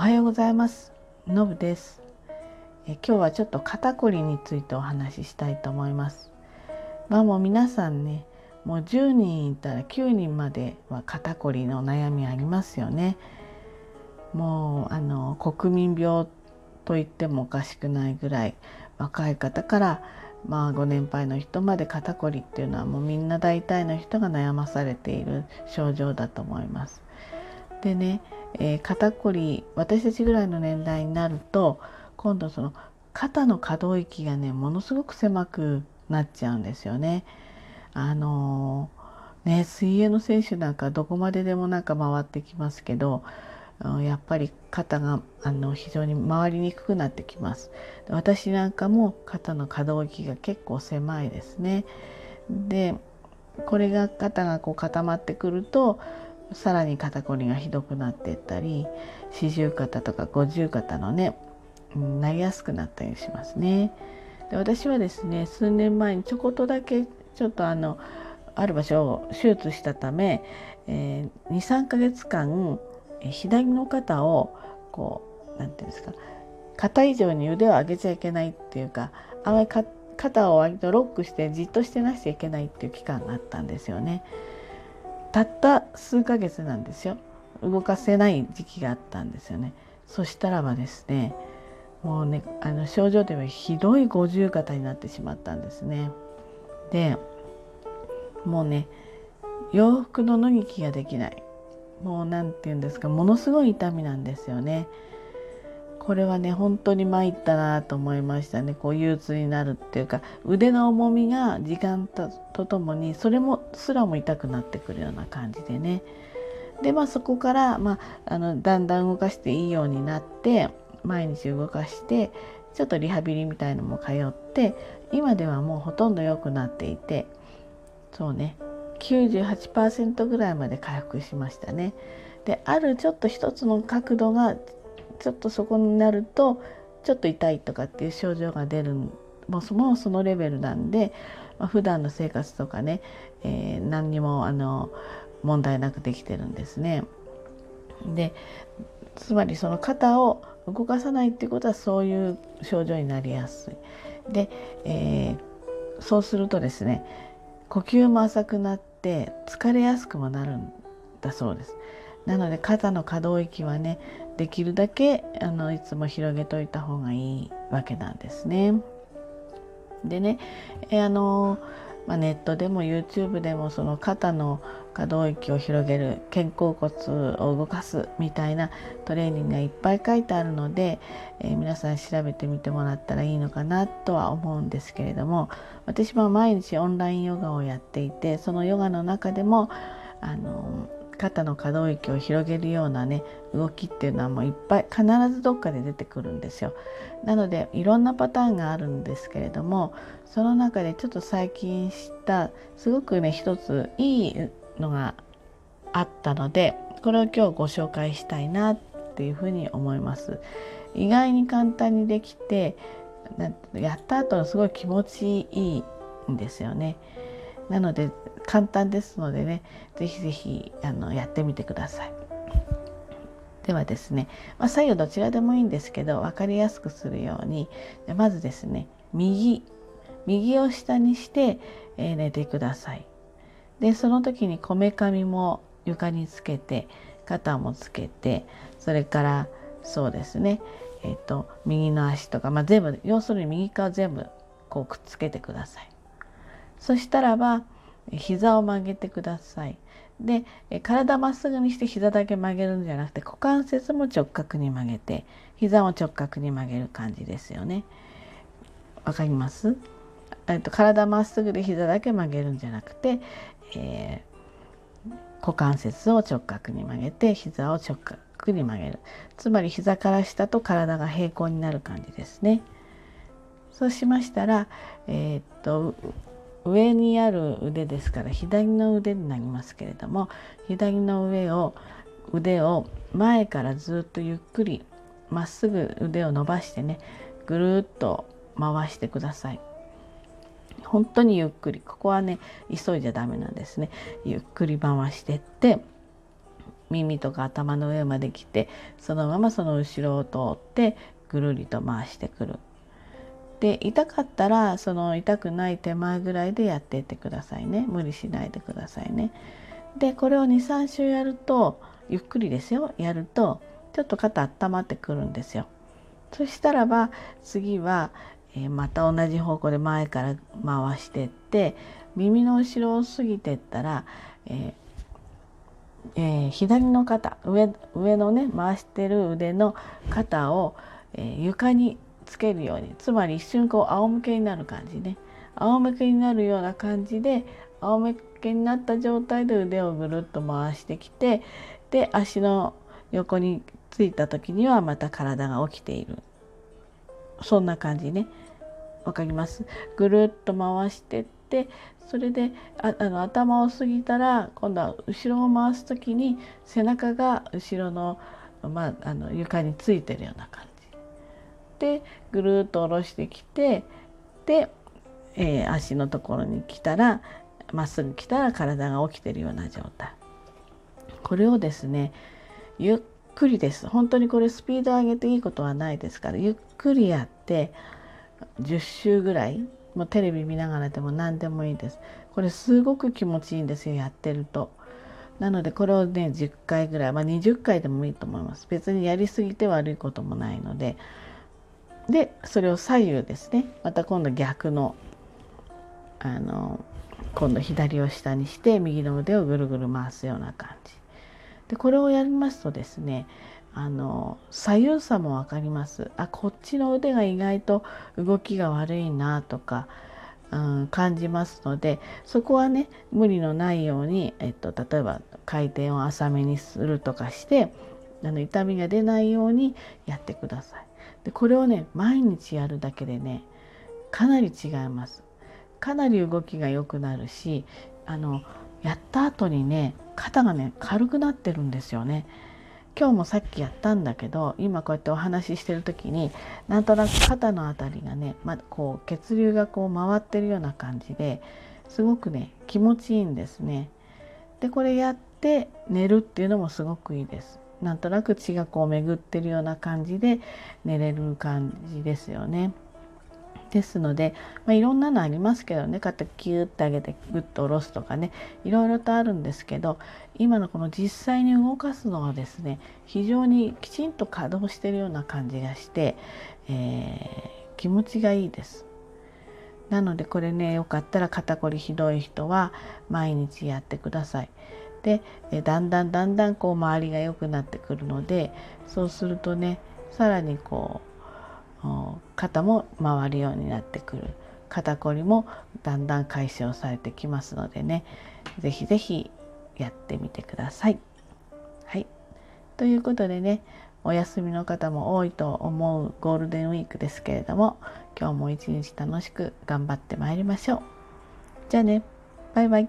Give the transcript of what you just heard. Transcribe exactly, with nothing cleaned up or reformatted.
おはようございます。のぶです。え今日はちょっと肩こりについてお話ししたいと思います。まあもう皆さんね、もうじゅうにんいたらきゅうにんまでは肩こりの悩みありますよね。もうあの国民病と言ってもおかしくないぐらい、若い方からまあご年配の人まで肩こりっていうのはもうみんな大体の人が悩まされている症状だと思います。でね、えー、肩こり、私たちぐらいの年代になると今度その肩の可動域がねものすごく狭くなっちゃうんですよね。あのー、ね水泳の選手なんかどこまででもなんか回ってきますけど、やっぱり肩があの非常に回りにくくなってきます。私なんかも肩の可動域が結構狭いですね。でこれが肩がこう固まってくるとさらに肩こりがひどくなっていったり、四十肩とか五十肩のねなりやすくなったりしますね。で私はですね、数年前にちょこっとだけちょっとあのある場所を手術したため、えー、にさんかげつかん左の肩をこうなんていうんですか、肩以上に腕を上げちゃいけないっていうか、あまりか肩を割とロックしてじっとしてなくちゃいけないっていう期間があったんですよね。たった数ヶ月なんですよ。動かせない時期があったんですよね。そしたらばですね、もうねあの症状ではひどい五十肩になってしまったんですね。で、もうね洋服の脱ぎ着ができない。もうなんていうんですか、ものすごい痛みなんですよね。これはね本当に参ったなと思いましたね。こう憂鬱になるっていうか、腕の重みが時間とともにそれもすらも痛くなってくるような感じでね。でまあそこから、まあ、あのだんだん動かしていいようになって、毎日動かしてちょっとリハビリみたいのも通って、今ではもうほとんど良くなっていて、そうねきゅうじゅうはちパーセント ぐらいまで回復しましたね。で、あるちょっと一つの角度がちょっとそこになるとちょっと痛いとかっていう症状が出る、もうそもそのレベルなんで、まあ、普段の生活とかね、えー、何にもあの問題なくできてるんですね。で、つまりその肩を動かさないっていうことはそういう症状になりやすい。で、えー、そうするとですね、呼吸も浅くなって疲れやすくもなるんだそうです。なので肩の可動域はねできるだけあのいつも広げといた方がいいわけなんですね。でね、えー、あのー、まあ、ネットでも YouTube でもその肩の可動域を広げる、肩甲骨を動かすみたいなトレーニングがいっぱい書いてあるので、えー、皆さん調べてみてもらったらいいのかなとは思うんですけれども、私も毎日オンラインヨガをやっていて、そのヨガの中でもあのー、肩の可動域を広げるようなね動きっていうのはもういっぱい必ずどっかで出てくるんですよ。なのでいろんなパターンがあるんですけれども、その中でちょっと最近知ったすごくね一ついいのがあったので、これを今日ご紹介したいなっていうふうに思います。意外に簡単にできて、やった後のすごい気持ちいいんですよね。なので簡単ですのでね、ぜひぜひあのやってみてください。ではですね、まあ、左右どちらでもいいんですけど分かりやすくするように、まずですね右右を下にして、えー、寝てください。でその時にこめかみも床につけて、肩もつけて、それからそうですね、えーと、右の足とか、まあ、全部要するに右側全部こうくっつけてください。そしたらば膝を曲げてください。で体まっすぐにして膝だけ曲げるんじゃなくて、股関節も直角に曲げて、膝も直角に曲げる感じですよね。わかります？えーと、体まっすぐで膝だけ曲げるんじゃなくて、えー、股関節を直角に曲げて、膝を直角に曲げる、つまり膝から下と体が平行になる感じですね。そうしましたら、えー、っと上にある腕ですから左の腕になりますけれども、左の上を腕を前からずっとゆっくりまっすぐ腕を伸ばしてね、ぐるっと回してください。本当にゆっくり、ここはね急いじゃダメなんですね。ゆっくり回してって、耳とか頭の上まで来て、そのままその後ろを通ってぐるりと回してくる。で、痛かったらその痛くない手前ぐらいでやっていってくださいね。無理しないでくださいね。で、これを にさん 周やると、ゆっくりですよ、やるとちょっと肩温まってくるんですよ。そしたらば次は、えー、また同じ方向で前から回してって耳の後ろを過ぎてったら、えーえー、左の肩 上, 上のね回してる腕の肩を、えー、床につけるように、つまり一瞬こう仰向けになる感じね。仰向けになるような感じで、仰向けになった状態で腕をぐるっと回してきて、で足の横についた時にはまた体が起きている、そんな感じね。わかります？ぐるっと回してって、それでああの頭を過ぎたら今度は後ろを回す時に背中が後ろの、まあ、あの床についてるような感じでぐるっと下ろしてきて、で、えー、足のところに来たら、まっすぐ来たら体が起きてるような状態。これをですね、ゆっくりです。本当にこれスピード上げていいことはないですから、ゆっくりやってじゅっ周ぐらい、もうテレビ見ながらでも何でもいいです。これすごく気持ちいいんですよ、やってると。なのでこれをねじゅっかいぐらい、まあ、にじゅっかいでもいいと思います。別にやりすぎて悪いこともないので。でそれを左右ですね、また今度逆のあの今度左を下にして右の腕をぐるぐる回すような感じで、これをやりますとですね、あの左右差も分かります。あ、こっちの腕が意外と動きが悪いなとか、うん、感じますので、そこはね無理のないように、えっと、例えば回転を浅めにするとかして、あの痛みが出ないようにやってください。でこれをね毎日やるだけでね、かなり違います。かなり動きが良くなるし、あのやった後にね肩がね軽くなってるんですよね。今日もさっきやったんだけど、今こうやってお話ししてる時になんとなく肩のあたりがね、ま、こう血流がこう回ってるような感じで、すごくね気持ちいいんですね。でこれやって寝るっていうのもすごくいいです。なんとなく血がこう巡ってるような感じで寝れる感じですよね。ですので、まあ、いろんなのありますけどね、肩キューって上げてグッと下ろすとかね、いろいろとあるんですけど、今のこの実際に動かすのはですね、非常にきちんと稼働しているような感じがして、えー、気持ちがいいです。なのでこれね、よかったら肩こりひどい人は毎日やってください。でだんだんだんだんこう周りが良くなってくるので、そうするとねさらにこう肩も回るようになってくる、肩こりもだんだん解消されてきますのでね、ぜひぜひやってみてください。はい、ということでね、お休みの方も多いと思うゴールデンウィークですけれども、今日も一日楽しく頑張ってまいりましょう。じゃあね、バイバイ。